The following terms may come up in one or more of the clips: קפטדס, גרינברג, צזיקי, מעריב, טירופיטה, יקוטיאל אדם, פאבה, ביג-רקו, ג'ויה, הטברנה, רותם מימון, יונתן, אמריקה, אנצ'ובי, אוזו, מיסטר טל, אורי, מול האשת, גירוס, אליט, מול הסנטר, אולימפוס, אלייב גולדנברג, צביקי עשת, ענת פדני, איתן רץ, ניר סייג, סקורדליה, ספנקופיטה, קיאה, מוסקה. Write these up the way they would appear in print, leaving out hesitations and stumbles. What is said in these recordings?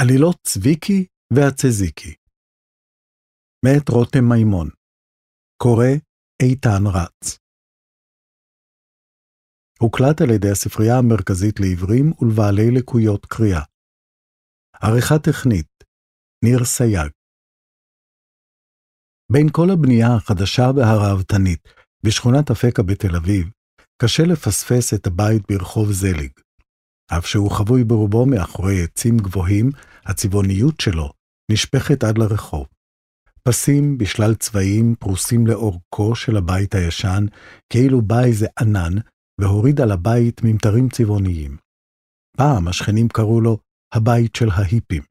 עלילות צביקי והצזיקי. מאת רותם מימון. קורא איתן רץ. הוקלט על ידי הספרייה המרכזית לעברים ולבעלי לקויות קריאה. עריכה טכנית ניר סייג. בין כל הבנייה החדשה והרעבתנית בשכונת אפקה בתל אביב, קשה לפספס את הבית ברחוב זליג. אף שהוא חבוי ברובו מאחורי עצים גבוהים, הצבעוניות שלו נשפכת עד לרחוב. פסים בשלל צבעים פרוסים לאורכו של הבית הישן, כאילו בא איזה ענן והוריד על הבית ממטרים צבעוניים. פעם השכנים קראו לו הבית של ההיפים.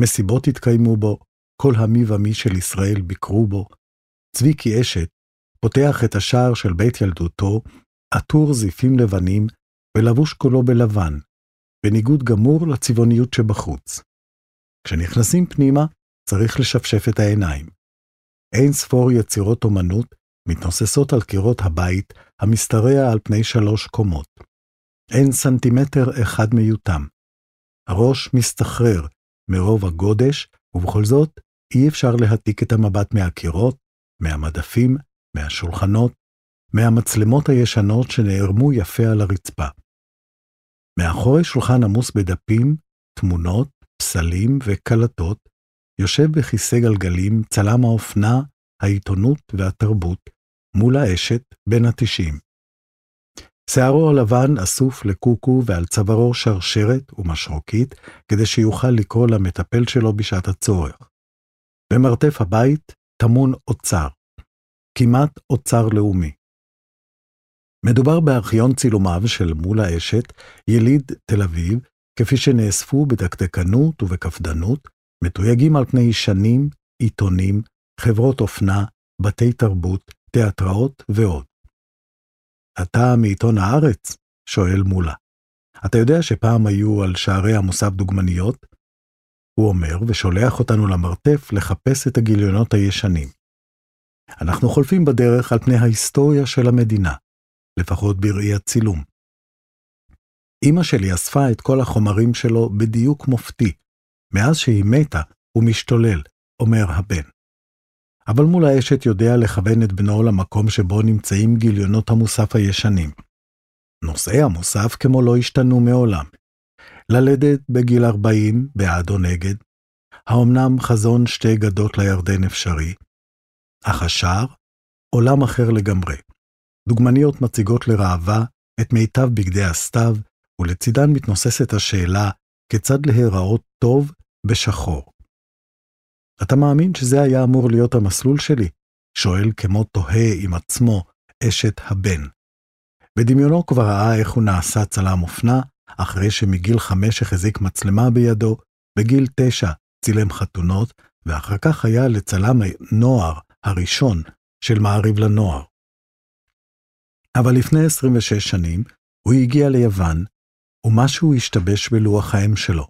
מסיבות התקיימו בו, כל המי ומי של ישראל ביקרו בו. צביקי עשת פותח את השער של בית ילדותו, עטור זיפים לבנים ולבוש כולו בלבן, בניגוד גמור לצבעוניות שבחוץ. כשנכנסים פנימה, צריך לשפשף את העיניים. אין ספור יצירות אומנות מתנוססות על קירות הבית, המסתרע על פני 3 קומות. אין סנטימטר אחד מיותם. הראש מסתחרר מרוב הגודש, ובכל זאת אי אפשר להעתיק את המבט מהקירות, מהמדפים, מהשולחנות, מהמצלמות הישנות שנערמו יפה על הרצפה. מאחורי שולחן עמוס בדפים, תמונות, פסלים וקלטות, יושב בכיסא גלגלים צלם האופנה, העיתונות והתרבות, מול האשת בין 90. שערו הלבן אסוף לקוקו ועל צווארו שרשרת ומשרוקית, כדי שיוכל לקרוא למטפל שלו בשעת הצורך. במרתף הבית תמון אוצר, כמעט אוצר לאומי. מדובר בארכיון צילומיו של מול האשת, יליד תל אביב, כפי שנאספו בדקדקנות ובקפדנות, מתויגים על פני שנים, עיתונים, חברות אופנה, בתי תרבות, תיאטראות ועוד. אתה מעיתון הארץ? שואל מולה. אתה יודע שפעם היו על שערי המוסף דוגמניות? הוא אומר ושולח אותנו למרתף לחפש את הגיליונות הישנים. אנחנו חולפים בדרך על פני ההיסטוריה של המדינה, לפחות בראי הצילום. אמא שלי אספה את כל החומרים שלו בדיוק מופתי. מאז שהיא מתה הוא משתולל, אומר הבן. אבל מול האשת יודע לכוון את בנו למקום שבו נמצאים גיליונות המוסף הישנים. נושאי המוסף כמו לא השתנו מעולם. ללדת בגיל 40 בעד או נגד, האומנם חזון שתי גדות לירדן אפשרי, אך השאר עולם אחר לגמרי. דוגמניות מציגות לרעבה את מיטב בגדי הסתיו, ולצידן מתנוססת השאלה כיצד להיראות טוב בשחור. אתה מאמין שזה היה אמור להיות המסלול שלי? שואל כמו תוהה עם עצמו אשת הבן. בדמיונו כבר ראה איך הוא נעשה צלם אופנה, אחרי שמגיל 5 החזיק מצלמה בידו, בגיל 9 צילם חתונות, ואחר כך היה לצלם נוער הראשון של מעריב לנוער. אבל לפני 26 שנים הוא הגיע ליוון, ומשהו השתבש בלוח האם שלו.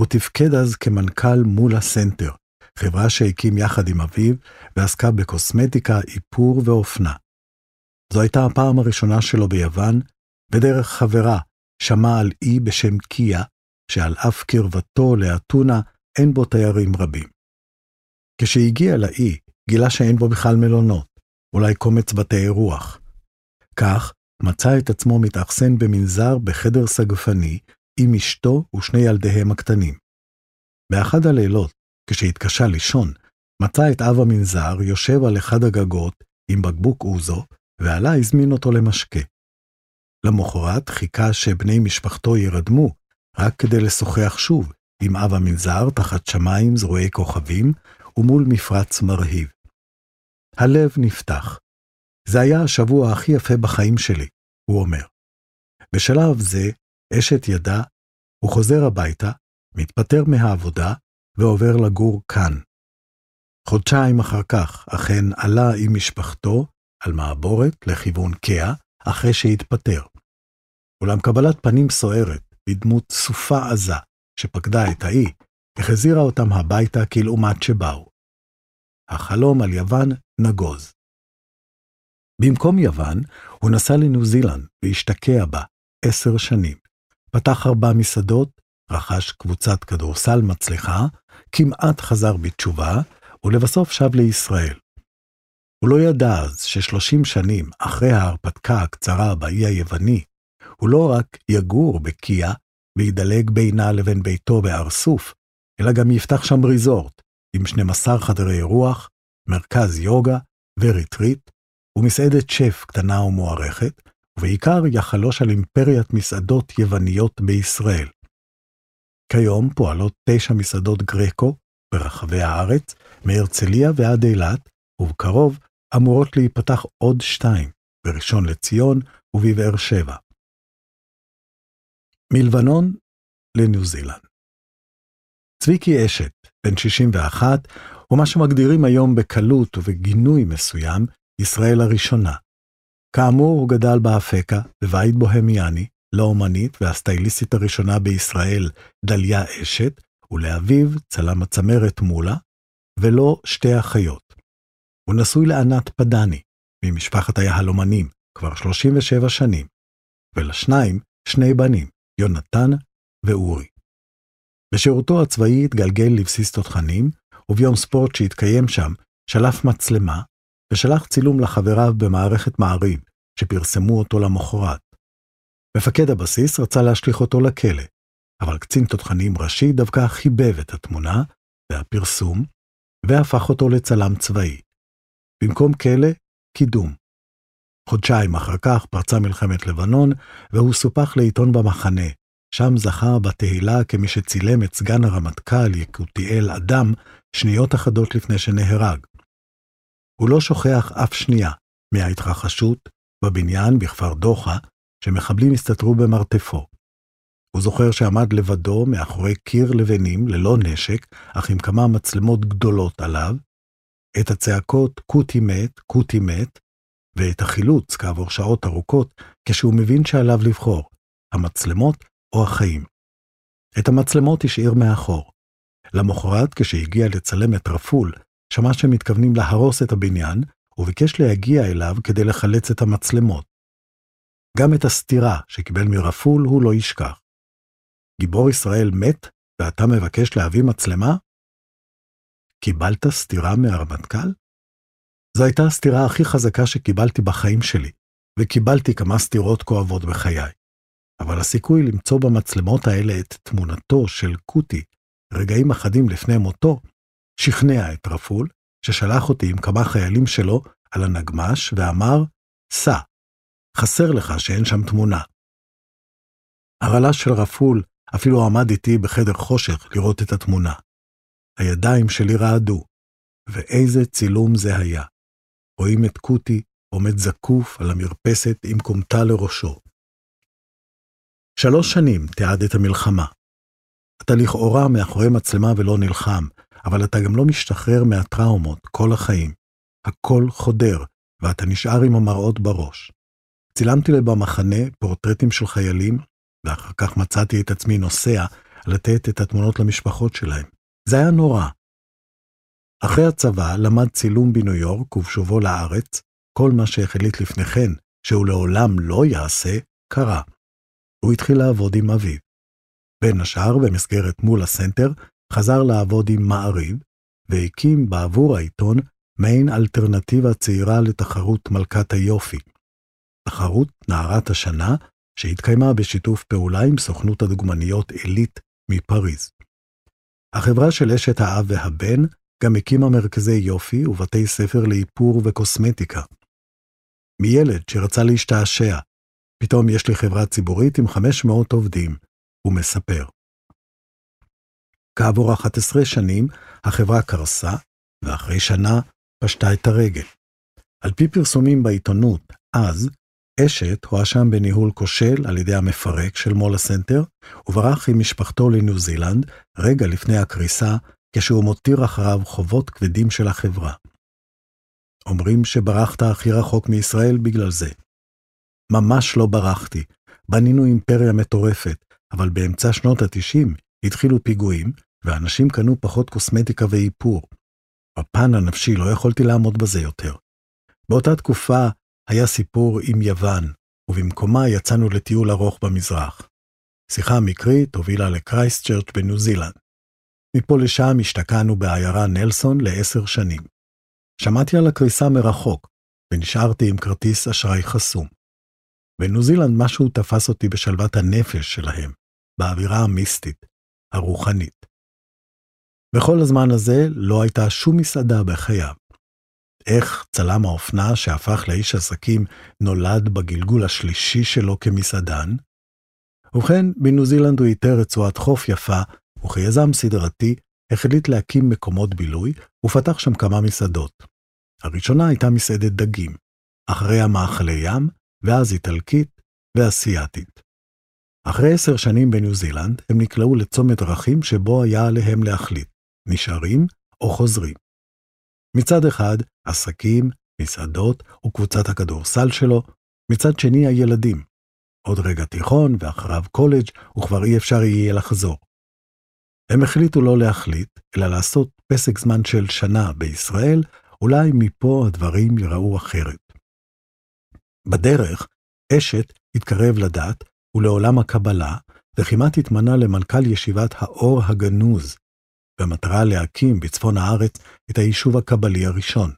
הוא תפקד אז כמנכ"ל מול הסנטר, חברה שהקים יחד עם אביו ועסקה בקוסמטיקה, איפור ואופנה. זו הייתה הפעם הראשונה שלו ביוון, ודרך חברה שמע על אי בשם קיאה, שעל אף קרבתו לאתונה אין בו תיירים רבים. כשהגיע לאי, גילה שאין בו בכלל מלונות, אולי קומץ בתי רוח. כך מצא את עצמו מתאכסן במנזר בחדר סגפני, עם אשתו ושני ילדיהם הקטנים. באחד הלילות, כשהתקשה לישון, מצא את אב המנזר יושב על אחד הגגות עם בקבוק אוזו, ועלה הזמין אותו למשקה. למחרת חיכה שבני משפחתו ירדמו, רק כדי לשוחח שוב עם אב המנזר תחת שמיים זרועי כוכבים ומול מפרץ מרהיב. הלב נפתח. זה היה השבוע הכי יפה בחיים שלי, הוא אומר. בשלב זה, אשת ידע, הוא חוזר הביתה, מתפטר מהעבודה ועובר לגור כאן. 2 חודשים אחר כך אכן עלה עם משפחתו על מעבורת לכיוון קיאה אחרי שהתפטר. אולם קבלת פנים סוערת בדמות סופה עזה שפקדה את האי, החזירה אותם הביתה כלעומת שבאו. החלום על יוון נגוז. במקום יוון הוא נסע לניו זילנד והשתקע בה 10 שנים. פתח 4 מסעדות רכש קבוצת כדורסל מצליחה, כמעט חזר בתשובה, ולבסוף שב לישראל. הוא לא ידע אז ש30 שנים אחרי ההרפתקה הקצרה באי היווני, הוא לא רק יגור בקיאה וידלג בינה לבין ביתו בארסוף, אלא גם יפתח שם ריזורט עם 12 חדרי רוח, מרכז יוגה וריטריט, ומסעדת שף קטנה ומוערכת, ובעיקר יחלוש על אימפריית מסעדות יווניות בישראל. כיום פועלות 9 מסעדות גרקו ברחבי הארץ, מהרצליה ועד אילת, ובקרוב אמורות להיפתח עוד 2, בראשון לציון ובבאר שבע. מלבנון לניו זילנד. צביקי עשת, בן 61, הוא מה שמגדירים היום בקלות ובגינוי מסוים, ישראל הראשונה. כאמור הוא גדל באפקה, בבית בוהמיאני, לאומנית והסטייליסטית הראשונה בישראל, דליה עשת, ולאביו צלם הצמרת מולה, ולא שתי אחיות. הוא נשוי לענת פדני, ממשפחת היהלומנים, כבר 37 שנים, ולשניים, 2 בנים, יונתן ואורי. בשירותו הצבאי התגלגל לבסיס תותחנים, וביום ספורט שהתקיים שם, שלף מצלמה, ושלח צילום לחבריו במערכת מעריב, שפרסמו אותו למחרת. מפקד הבסיס רצה להשליך אותו לכלא, אבל קצין תותחנים ראשי דווקא חיבב את התמונה והפרסום, והפך אותו לצלם צבאי. במקום כלא, קידום. חודשיים אחר כך פרצה מלחמת לבנון, והוא סופח לעיתון במחנה, שם זכה בתהילה כמי שצילם את סגן הרמטכ"ל יקוטיאל אדם שניות אחדות לפני שנהרג. הוא לא שוכח אף שנייה מההתרחשות בבניין בכפר דוחה, שמחבלים הסתתרו במרתפו. הוא זוכר שעמד לבדו מאחורי קיר לבנים ללא נשק, אך עם כמה מצלמות גדולות עליו, את הצעקות "קוטי מת, קוטי מת", ואת החילוץ כעבור שעות ארוכות, כשהוא מבין שעליו לבחור, המצלמות או החיים. את המצלמות השאיר מאחור. למחרת, כשהגיע לצלם את רפול, שמע שמתכוונים להרוס את הבניין, וביקש להגיע אליו כדי לחלץ את המצלמות. גם את הסתירה שקיבל מרפול הוא לא ישכח. גיבור ישראל מת, ואתה מבקש להביא מצלמה? קיבלת סתירה מהרמטכ"ל? זו הייתה הסתירה הכי חזקה שקיבלתי בחיים שלי, וקיבלתי כמה סתירות כואבות בחיי. אבל הסיכוי למצוא במצלמות האלה את תמונתו של קוטי, רגעים אחדים לפני מותו, שכנע את רפול, ששלח אותי עם כמה חיילים שלו על הנגמש, ואמר, סע, חסר לך שאין שם תמונה. הרעלה של רפול אפילו עמד איתי בחדר חושך לראות את התמונה. הידיים שלי רעדו, ואיזה צילום זה היה. רואים את קוטי עומד זקוף על המרפסת עם קומטה לראשו. 3 שנים תיעד את המלחמה. אתה לכאורה מאחורי מצלמה ולא נלחם, אבל אתה גם לא משתחרר מהטראומות כל החיים. הכל חודר, ואתה נשאר עם המראות בראש. צילמתי במחנה פורטרטים של חיילים, ואחר כך מצאתי את עצמי נוסע לתת את התמונות למשפחות שלהם. זה היה נורא. אחרי הצבא למד צילום בניו יורק ובשובו לארץ, כל מה שהחליט לפני כן, שהוא לעולם לא יעשה, קרה. הוא התחיל לעבוד עם אביו. בין השאר, במסגרת מול הסנטר, חזר לעבוד עם מעריב, והקים בעבור העיתון מעין אלטרנטיבה צעירה לתחרות מלכת היופי. תחרות נערת השנה, שהתקיימה בשיתוף פעולה עם סוכנות הדוגמניות אליט מפריז. החברה של אשת האב והבן גם הקימה מרכזי יופי ובתי ספר לאיפור וקוסמטיקה. מילד שרצה להשתעשע, פתאום יש לי חברה ציבורית עם 500 עובדים, הוא מספר. כעבור 11 שנים החברה קרסה, ואחרי שנה פשטה את הרגל. על פי פרסומים בעיתונות, אז עשת הואשם בניהול כושל על ידי המפרק של מול הסנטר, וברח עם משפחתו לניו זילנד רגע לפני הקריסה, כשהוא מותיר אחריו חובות כבדים של החברה. אומרים שברחת הכי רחוק מישראל בגלל זה. ממש לא ברחתי, בנינו אימפריה מטורפת, אבל באמצע שנות ה-90 התחילו פיגועים, ואנשים קנו פחות קוסמטיקה ואיפור. בפן הנפשי לא יכולתי לעמוד בזה יותר. באותה תקופה היה סיפור עם יוון, ובמקומה יצאנו לטיול ארוך במזרח. שיחה מקרית הובילה לקרייסטצ'רץ' בניו זילנד. מפה לשם השתקענו בעיירה נלסון ל10 שנים. שמעתי על הקריסה מרחוק, ונשארתי עם כרטיס אשראי חסום. בניו זילנד משהו תפס אותי בשלוות הנפש שלהם, באווירה המיסטית, הרוחנית. בכל הזמן הזה לא הייתה שום מסעדה בחייו. איך צלם האופנה שהפך לאיש עסקים נולד בגלגול השלישי שלו כמסעדן? ובכן, בניו זילנד הוא איתר רצועת חוף יפה, וכיזם סדרתי החליט להקים מקומות בילוי, ופתח שם כמה מסעדות. הראשונה הייתה מסעדת דגים, אחריה מאכלי ים, ואז איטלקית ואסיאתית. אחרי 10 שנים בניו זילנד, הם נקלעו לצומת דרכים שבו היה עליהם להחליט, נשארים או חוזרים. מצד אחד, עסקים, מסעדות וקבוצת הכדורסל שלו, מצד שני הילדים. עוד רגע תיכון ואחריו קולג' וכבר אי אפשר יהיה לחזור. הם החליטו לא להחליט, אלא לעשות פסק זמן של שנה בישראל, אולי מפה הדברים יראו אחרת. בדרך, עשת התקרב לדת ולעולם הקבלה, וכמעט התמנה למנכ"ל ישיבת האור הגנוז, במטרה להקים בצפון הארץ את היישוב הקבלי הראשון.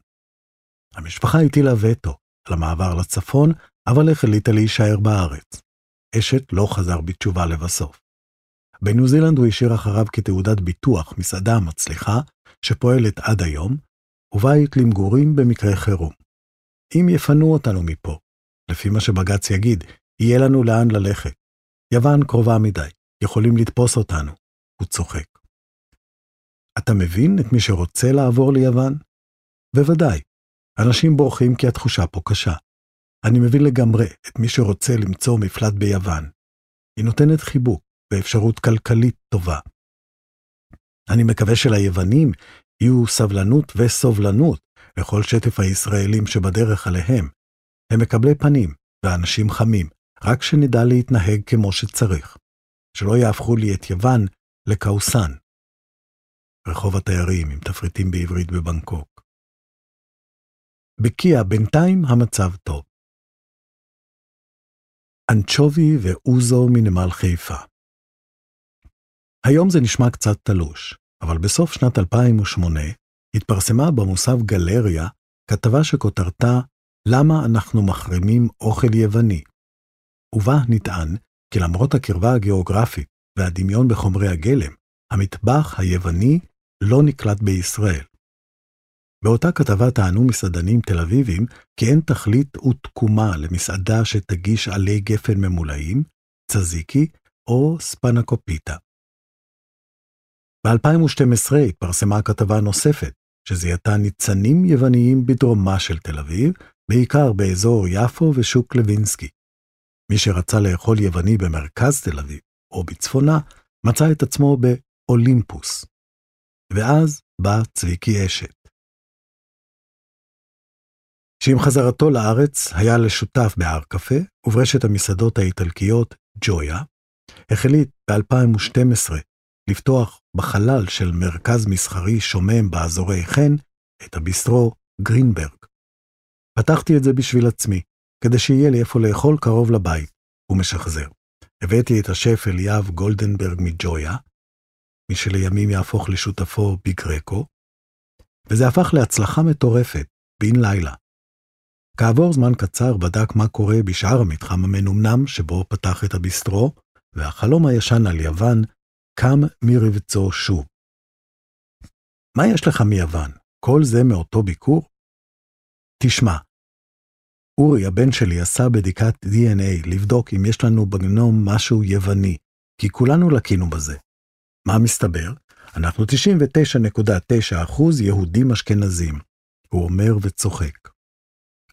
המשפחה הטילה וטו על המעבר לצפון, אבל החליטה להישאר בארץ. עשת לא חזר בתשובה לבסוף. בניו זילנד הוא השאיר אחריו כתעודת ביטוח מסעדה מצליחה, שפועלת עד היום, ובית למגורים במקרה חירום. אם יפנו אותנו מפה, לפי מה שבגץ יגיד, יהיה לנו לאן ללכת. יוון קרובה מדי, יכולים לתפוס אותנו. הוא צוחק. אתה מבין את מי שרוצה לעבור ליוון? בוודאי. אנשים בורחים כי התחושה פה קשה. אני מבין לגמרי את מי שרוצה למצוא מפלט ביוון. היא נותנת חיבוק ואפשרות כלכלית טובה. אני מקווה שליוונים יהיו סבלנות וסובלנות לכל שטף הישראלים שבדרך עליהם. הם מקבלי פנים ואנשים חמים, רק שנדע להתנהג כמו שצריך. שלא יהפכו לי את יוון לקאוסן. רחוב התיירים עם תפריטים בעברית בבנקוק. בקיאה בינתיים המצב טוב. אנצ'ובי ואוזו מנמל חיפה. היום זה נשמע קצת תלוש, אבל בסוף שנת 2008 התפרסמה במוסף גלריה כתבה שכותרתה למה אנחנו מחרימים אוכל יווני. ובה נטען כי למרות הקרבה הגיאוגרפית והדמיון בחומרי הגלם, המטבח היווני לא נקלט בישראל. באותה כתבה טענו מסעדנים תל אביבים כי אין תכלית ותקומה למסעדה שתגיש עלי גפן ממולאים, צזיקי או ספנקופיטה. ב-2012 התפרסמה כתבה נוספת שזיהתה ניצנים יווניים בדרומה של תל אביב, בעיקר באזור יפו ושוק לוינסקי. מי שרצה לאכול יווני במרכז תל אביב או בצפונה, מצא את עצמו באולימפוס. ואז בא צביקי עשת. שעם חזרתו לארץ היה לשותף בהר קפה, וברשת המסעדות האיטלקיות ג'ויה, החליט ב-2012 לפתוח בחלל של מרכז מסחרי שומם באזורי חן את הביסטרו גרינברג. פתחתי את זה בשביל עצמי, כדי שיהיה לי איפה לאכול קרוב לבית, ומשחזר. הבאתי את השף אלייב גולדנברג מג'ויה, מי שלימים יהפוך לשותפו ביג-רקו, וזה הפך להצלחה מטורפת, בין לילה. כעבור זמן קצר בדק מה קורה בשאר המתחם המנומנם שבו פתח את הביסטרו, והחלום הישן על יוון קם מרבצו שוב. מה יש לך מיוון? כל זה מאותו ביקור? תשמע, אורי הבן שלי עשה בדיקת DNA לבדוק אם יש לנו בגנום משהו יווני, כי כולנו לקינו בזה. מה מסתבר? אנחנו 99.9% יהודים אשכנזים, הוא אומר וצוחק.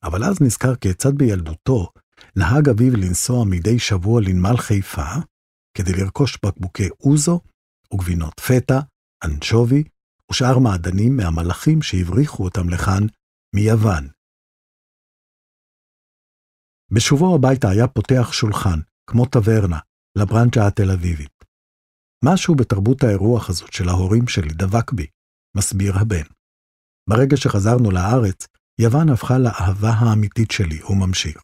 אבל אז נזכר כיצד בילדותו נהג אביו לנסוע מדי שבוע לנמל חיפה, כדי לרכוש בקבוקי אוזו וגבינות פטה, אנצ'ובי ושאר מעדנים מהמלאכים שהבריחו אותם לכאן מיוון. בשובו הביתה היה פותח שולחן, כמו טברנה, לברנצ'ה התל אביבית. משהו בתרבות האירוח הזאת של ההורים שלי דבק בי, מסביר הבן. ברגע שחזרנו לארץ, יוון הפכה לאהבה האמיתית שלי, הוא ממשיך.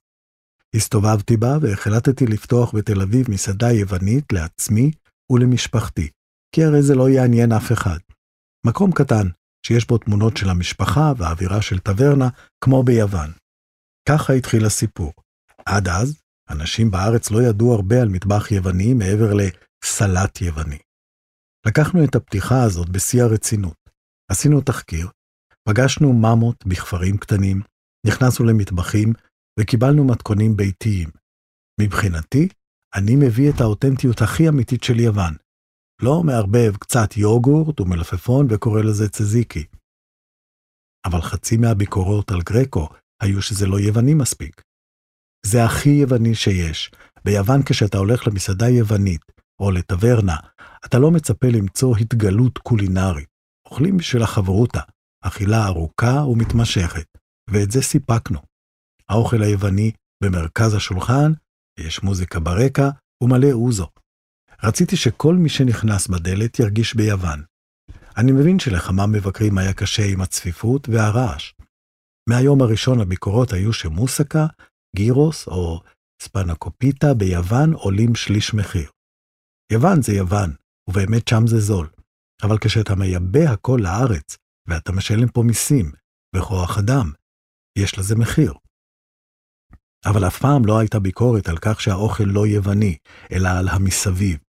הסתובבתי בה והחלטתי לפתוח בתל אביב מסעדה יוונית לעצמי ולמשפחתי, כי הרי זה לא יעניין אף אחד. מקום קטן, שיש בו תמונות של המשפחה והאווירה של טברנה, כמו ביוון. ככה התחיל הסיפור. עד אז, אנשים בארץ לא ידעו הרבה על מטבח יווני מעבר לסלט יווני. לקחנו את הפתיחה הזאת בשיא הרצינות. עשינו תחקיר, פגשנו ממות בכפרים קטנים, נכנסנו למטבחים וקיבלנו מתכונים ביתיים. מבחינתי, אני מביא את האותנטיות הכי אמיתית של יוון. לא מערבב קצת יוגורט ומלפפון וקורא לזה צזיקי. אבל חצי מהביקורות על גרקו היו שזה לא יווני מספיק. זה הכי יווני שיש. ביוון כשאתה הולך למסעדה יוונית או לטברנה, אתה לא מצפה למצוא התגלות קולינרית. אוכלים בשביל החברותה, אכילה ארוכה ומתמשכת, ואת זה סיפקנו. האוכל היווני במרכז השולחן, יש מוזיקה ברקע ומלא אוזו. רציתי שכל מי שנכנס בדלת ירגיש ביוון. אני מבין שלכמה מבקרים היה קשה עם הצפיפות והרעש. מהיום הראשון הביקורות היו שמוסקה, גירוס או ספנקופיטה ביוון עולים שליש מחיר. יוון זה יוון, ובאמת שם זה זול. אבל כשאתה מייבא הכל לארץ, ואתה משלם פה מיסים, וכוח אדם, יש לזה מחיר. אבל אף פעם לא הייתה ביקורת על כך שהאוכל לא יווני, אלא על המסביב.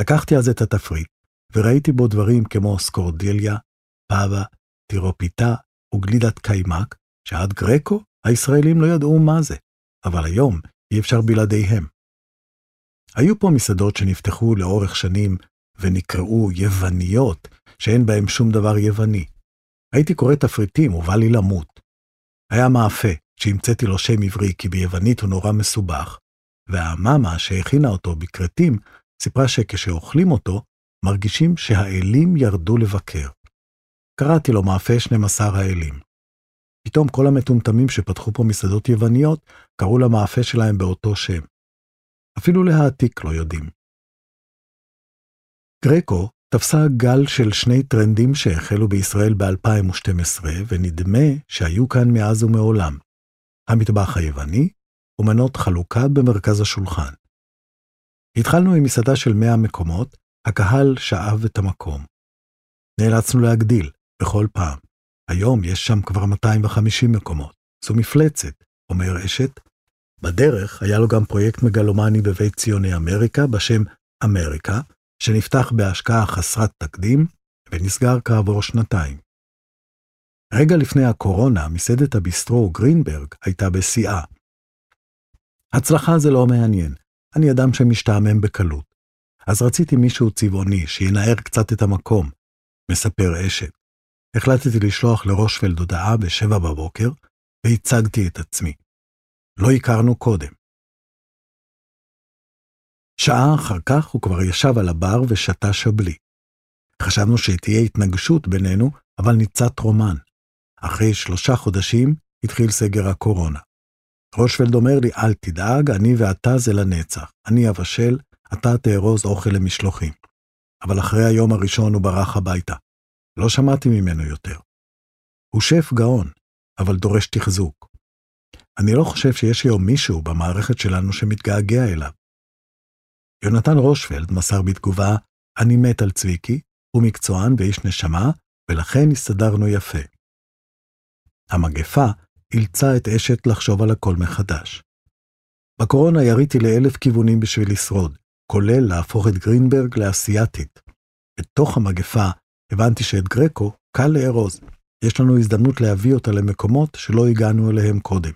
לקחתי אז את התפריט, וראיתי בו דברים כמו סקורדיליה, פאבה, טירופיטה וגלידת קיימק, שעד גרקו הישראלים לא ידעו מה זה, אבל היום אי אפשר בלעדיהם. היו פה מסעדות שנפתחו לאורך שנים ונקראו יווניות, שאין בהם שום דבר יווני. הייתי קורא תפריטים ובא לי למות. היה מאפה, שהמצאתי לו שם עברי כי ביוונית הוא נורא מסובך, והמאמה שהכינה אותו בקרטים סיפרה שכשאוכלים אותו מרגישים שהאלים ירדו לבקר. קראתי לו מאפה 12 האלים. פתאום כל המטומטמים שפתחו פה מסעדות יווניות קראו למאפה שלהם באותו שם. אפילו להעתיק לא יודעים. גרקו תפסה גל של שני טרנדים שהחלו בישראל ב-2012 ונדמה שהיו כאן מאז ומעולם. המטבח היווני ומנות חלוקה במרכז השולחן. התחלנו עם מסעדה של 100 מקומות, הקהל שאב את המקום. נאלצנו להגדיל בכל פעם. היום יש שם כבר 250 מקומות. זו מפלצת, אומר אשת. בדרך היה לו גם פרויקט מגלומני בבית ציוני אמריקה בשם אמריקה, שנפתח בהשקעה חסרת תקדים ונסגר כעבור 2 שנים. רגע לפני הקורונה, מסעדת הביסטרו גרינברג הייתה בשיאה. הצלחה זה לא מעניין, אני אדם שמשתעמם בקלות. אז רציתי מישהו צבעוני שינער קצת את המקום, מספר אשת. החלטתי לשלוח לרושפלד הודעה ב7:00 בבוקר, והצגתי את עצמי. לא הכרנו קודם. שעה אחר כך הוא כבר ישב על הבר ושתה שבלי. חשבנו שתהיה התנגשות בינינו, אבל ניצת רומן. אחרי 3 חודשים התחיל סגר הקורונה. רושפלד אומר לי, אל תדאג, אני ואתה זה לנצח. אני אבשל, אתה תארוז אוכל למשלוחים. אבל אחרי היום הראשון הוא ברח הביתה. לא שמעתי ממנו יותר. הוא שף גאון, אבל דורש תחזוק. אני לא חושב שיש היום מישהו במערכת שלנו שמתגעגע אליו. יונתן רושפלד מסר בתגובה, אני מת על צביקי, הוא מקצוען ואיש נשמה, ולכן הסתדרנו יפה. המגפה הלצה את אשת לחשוב על הכל מחדש. בקורונה יריתי ל1000 כיוונים בשביל לשרוד, כולל להפוך את גרינברג לאסיאתית. בתוך המגפה הבנתי שאת גרקו קל להירוז. יש לנו הזדמנות להביא אותה למקומות שלא הגענו אליהם קודם.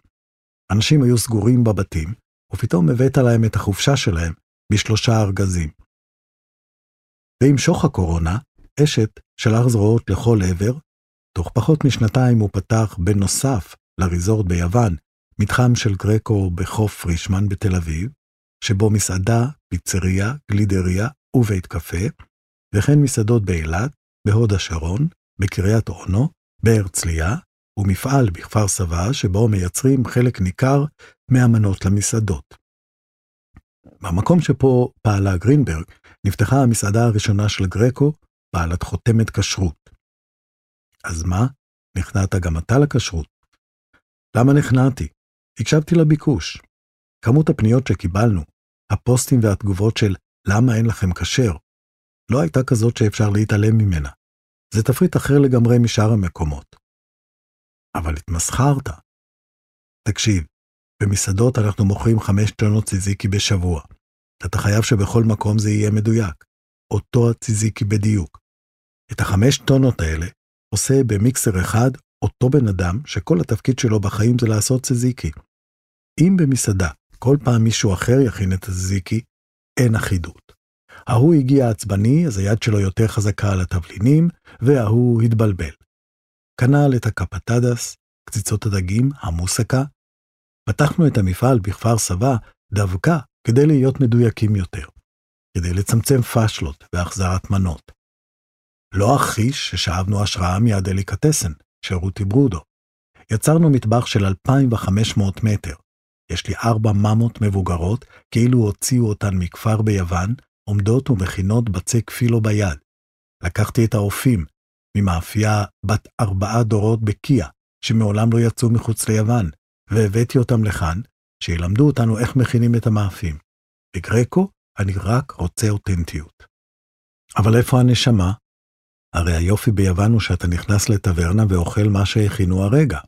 אנשים היו סגורים בבתים, ופתאום הבאת להם את החופשה שלהם ב3 ארגזים. ועם שוך הקורונה, אשת שלח זרועות לכל עבר, תוך פחות מ2 שנים הוא פתח בנוסף לריזורט ביוון, מתחם של גרקו בחוף פרישמן בתל אביב, שבו מסעדה, פיצריה, גלידריה ובית קפה, וכן מסעדות באילת, בהוד השרון, בקריית אונו, בהרצליה, ומפעל בכפר סבא שבו מייצרים חלק ניכר מהמנות למסעדות. במקום שפה פעלה גרינברג, נפתחה המסעדה הראשונה של גרקו, בעלת חותמת כשרות. אז מה? נכנעת גם אתה לכשרות? למה נכנעתי? הקשבתי לביקוש. כמות הפניות שקיבלנו, הפוסטים והתגובות של למה אין לכם כשר, לא הייתה כזאת שאפשר להתעלם ממנה. זה תפריט אחר לגמרי משאר המקומות. אבל התמסחרת. תקשיב, במסעדות אנחנו מוכרים 5 טונות ציזיקי בשבוע. אתה חייב שבכל מקום זה יהיה מדויק. אותו הציזיקי בדיוק. את 5 טונות האלה עושה במיקסר אחד אותו בן אדם שכל התפקיד שלו בחיים זה לעשות ציזיקי. אם במסעדה כל פעם מישהו אחר יכין את הציזיקי, אין אחידות. ההוא הגיע עצבני, אז היד שלו יותר חזקה על התבלינים, וההוא התבלבל. כנ"ל את הקפטדס, קציצות הדגים, המוסקה. פתחנו את המפעל בכפר סבא דווקא כדי להיות מדויקים יותר, כדי לצמצם פשלות והחזרת מנות. לא אחיש ששאבנו השראה מיד אליקטסן, שרותי ברודו. יצרנו מטבח של 2,500 מטר. יש לי 4 ממות מבוגרות, כאילו הוציאו אותן מכפר ביוון, עומדות ומכינות בצק פילו ביד. לקחתי את האופים, ממאפייה בת 4 דורות בקיאה, שמעולם לא יצאו מחוץ ליוון, והבאתי אותם לכאן, שילמדו אותנו איך מכינים את המאפים. בגרקו, אני רק רוצה אותנטיות. אבל איפה הנשמה? הרי היופי ביוון הוא שאתה נכנס לטברנה ואוכל מה שהכינו הרגע.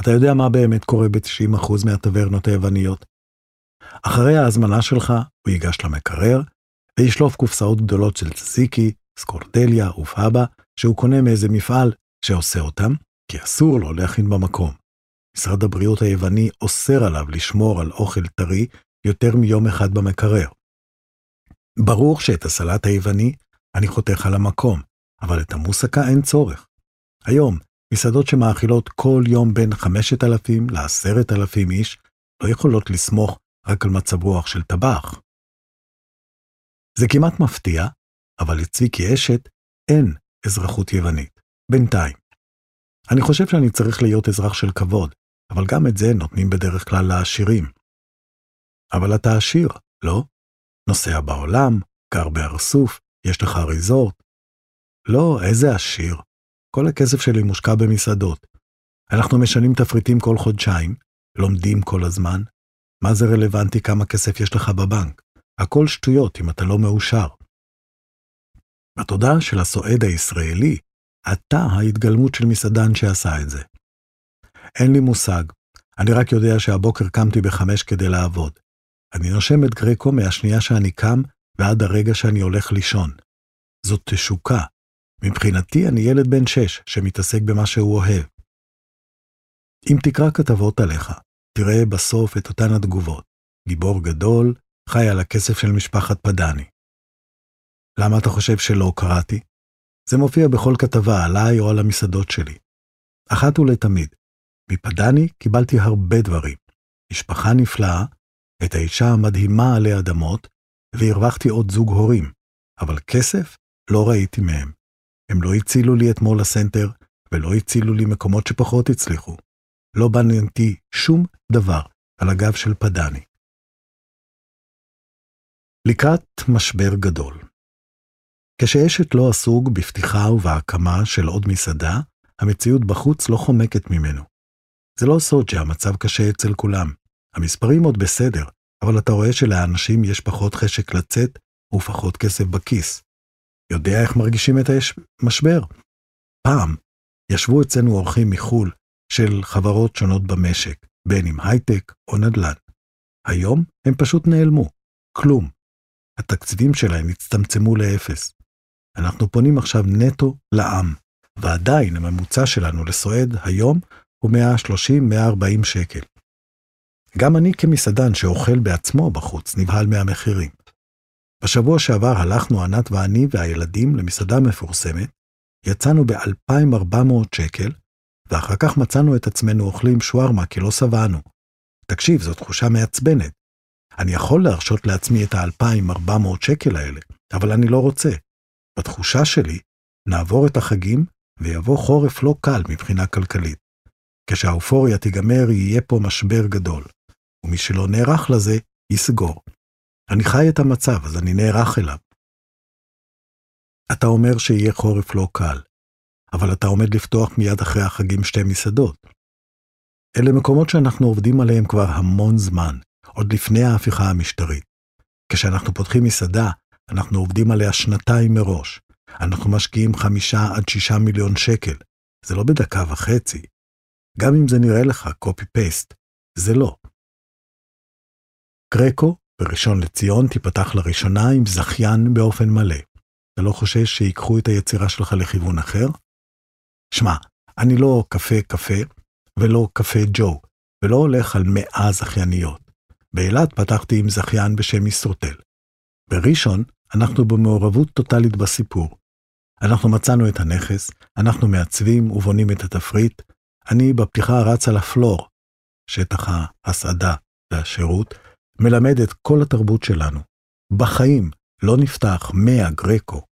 אתה יודע מה באמת קורה ב-90% מהטברנות היווניות? אחרי ההזמנה שלך, הוא ייגש למקרר, וישלוף קופסאות גדולות של צזיקי, סקורדליה ופאבה, שהוא קונה מאיזה מפעל שעושה אותם, כי אסור לו להכין במקום. משרד הבריאות היווני אוסר עליו לשמור על אוכל טרי יותר מיום אחד במקרר. ברור שאת הסלט היווני אני חותך על המקום, אבל את המוסקה אין צורך. היום, מסעדות שמאכילות כל יום בין 5,000 ל10,000 איש, לא יכולות לסמוך רק על מצב רוח של טבח. זה כמעט מפתיע, אבל לצביקי עשת אין אזרחות יוונית, בינתיים. אני חושב שאני צריך להיות אזרח של כבוד, אבל גם את זה נותנים בדרך כלל לעשירים. אבל אתה עשיר, לא? נוסע בעולם, גר בארסוף, יש לך ריזורט. לא, איזה עשיר. כל הכסף שלי מושקע במסעדות. אנחנו משנים תפריטים כל חודשיים, לומדים כל הזמן. מה זה רלוונטי כמה כסף יש לך בבנק? הכל שטויות אם אתה לא מאושר. בתודעה של הסועד הישראלי, אתה ההתגלמות של מסעדן שעשה את זה. אין לי מושג, אני רק יודע שהבוקר קמתי ב5 כדי לעבוד. אני נושם את גרקו מהשנייה שאני קם ועד הרגע שאני הולך לישון. זאת תשוקה. מבחינתי אני ילד בן 6 שמתעסק במה שהוא אוהב. אם תקרא כתבות עליך, תראה בסוף את אותן התגובות. גיבור גדול, חי על הכסף של משפחת פדני. למה אתה חושב שלא קראתי? זה מופיע בכל כתבה עליי או על המסעדות שלי. אחת ולתמיד, מפדני קיבלתי הרבה דברים. משפחה נפלאה, את האישה המדהימה עלי אדמות, והרווחתי עוד זוג הורים, אבל כסף לא ראיתי מהם. הם לא הצילו לי את מול הסנטר, ולא הצילו לי מקומות שפחות הצליחו. לא בניתי שום דבר על הגב של פדני. לקראת משבר גדול. כשעשת לא עסוק בפתיחה ובהקמה של עוד מסעדה, המציאות בחוץ לא חומקת ממנו. זה לא סוד שהמצב קשה אצל כולם. המספרים עוד בסדר, אבל אתה רואה שלאנשים יש פחות חשק לצאת ופחות כסף בכיס. יודע איך מרגישים את המשבר? פעם ישבו אצלנו אורחים מחול של חברות שונות במשק, בין אם הייטק או נדל"ן. היום הם פשוט נעלמו. כלום. התקציבים שלהם הצטמצמו לאפס. אנחנו פונים עכשיו נטו לעם, ועדיין הממוצע שלנו לסועד היום הוא 130-140 שקל. גם אני כמסעדן שאוכל בעצמו בחוץ נבהל מהמחירים. בשבוע שעבר הלכנו ענת ואני והילדים למסעדה מפורסמת, יצאנו ב2,400 שקל, ואחר כך מצאנו את עצמנו אוכלים שווארמה כי לא סבענו. תקשיב, זו תחושה מעצבנת. אני יכול להרשות לעצמי את 2,400 שקל האלה, אבל אני לא רוצה. בתחושה שלי, נעבור את החגים ויבוא חורף לא קל מבחינה כלכלית. כשהאופוריה תיגמר יהיה פה משבר גדול, ומי שלא נערך לזה יסגור. אני חי את המצב, אז אני נערך אליו. אתה אומר שיהיה חורף לא קל, אבל אתה עומד לפתוח מיד אחרי החגים 2 מסעדות. אלה מקומות שאנחנו עובדים עליהם כבר המון זמן, עוד לפני ההפיכה המשטרית. כשאנחנו פותחים מסעדה, אנחנו עובדים עליה שנתיים מראש. אנחנו משקיעים 5 עד 6 מיליון שקל. זה לא בדקה וחצי. גם אם זה נראה לך copy-paste, זה לא. גרקו, בראשון לציון, תיפתח לראשונה עם זכיין באופן מלא. אתה לא חושש שיקחו את היצירה שלך לכיוון אחר? שמע, אני לא קפה-קפה, ולא קפה ג'ו, ולא הולך על 100 זכייניות. באילת פתחתי עם זכיין בשם מיסטר טל. בראשון, אנחנו במעורבות טוטלית בסיפור. אנחנו מצאנו את הנכס, אנחנו מעצבים ובונים את התפריט. אני בפתיחה רץ על הפלור, שטח ההסעדה והשירות, מלמד את כל התרבות שלנו. בחיים לא נפתח 100 גרקו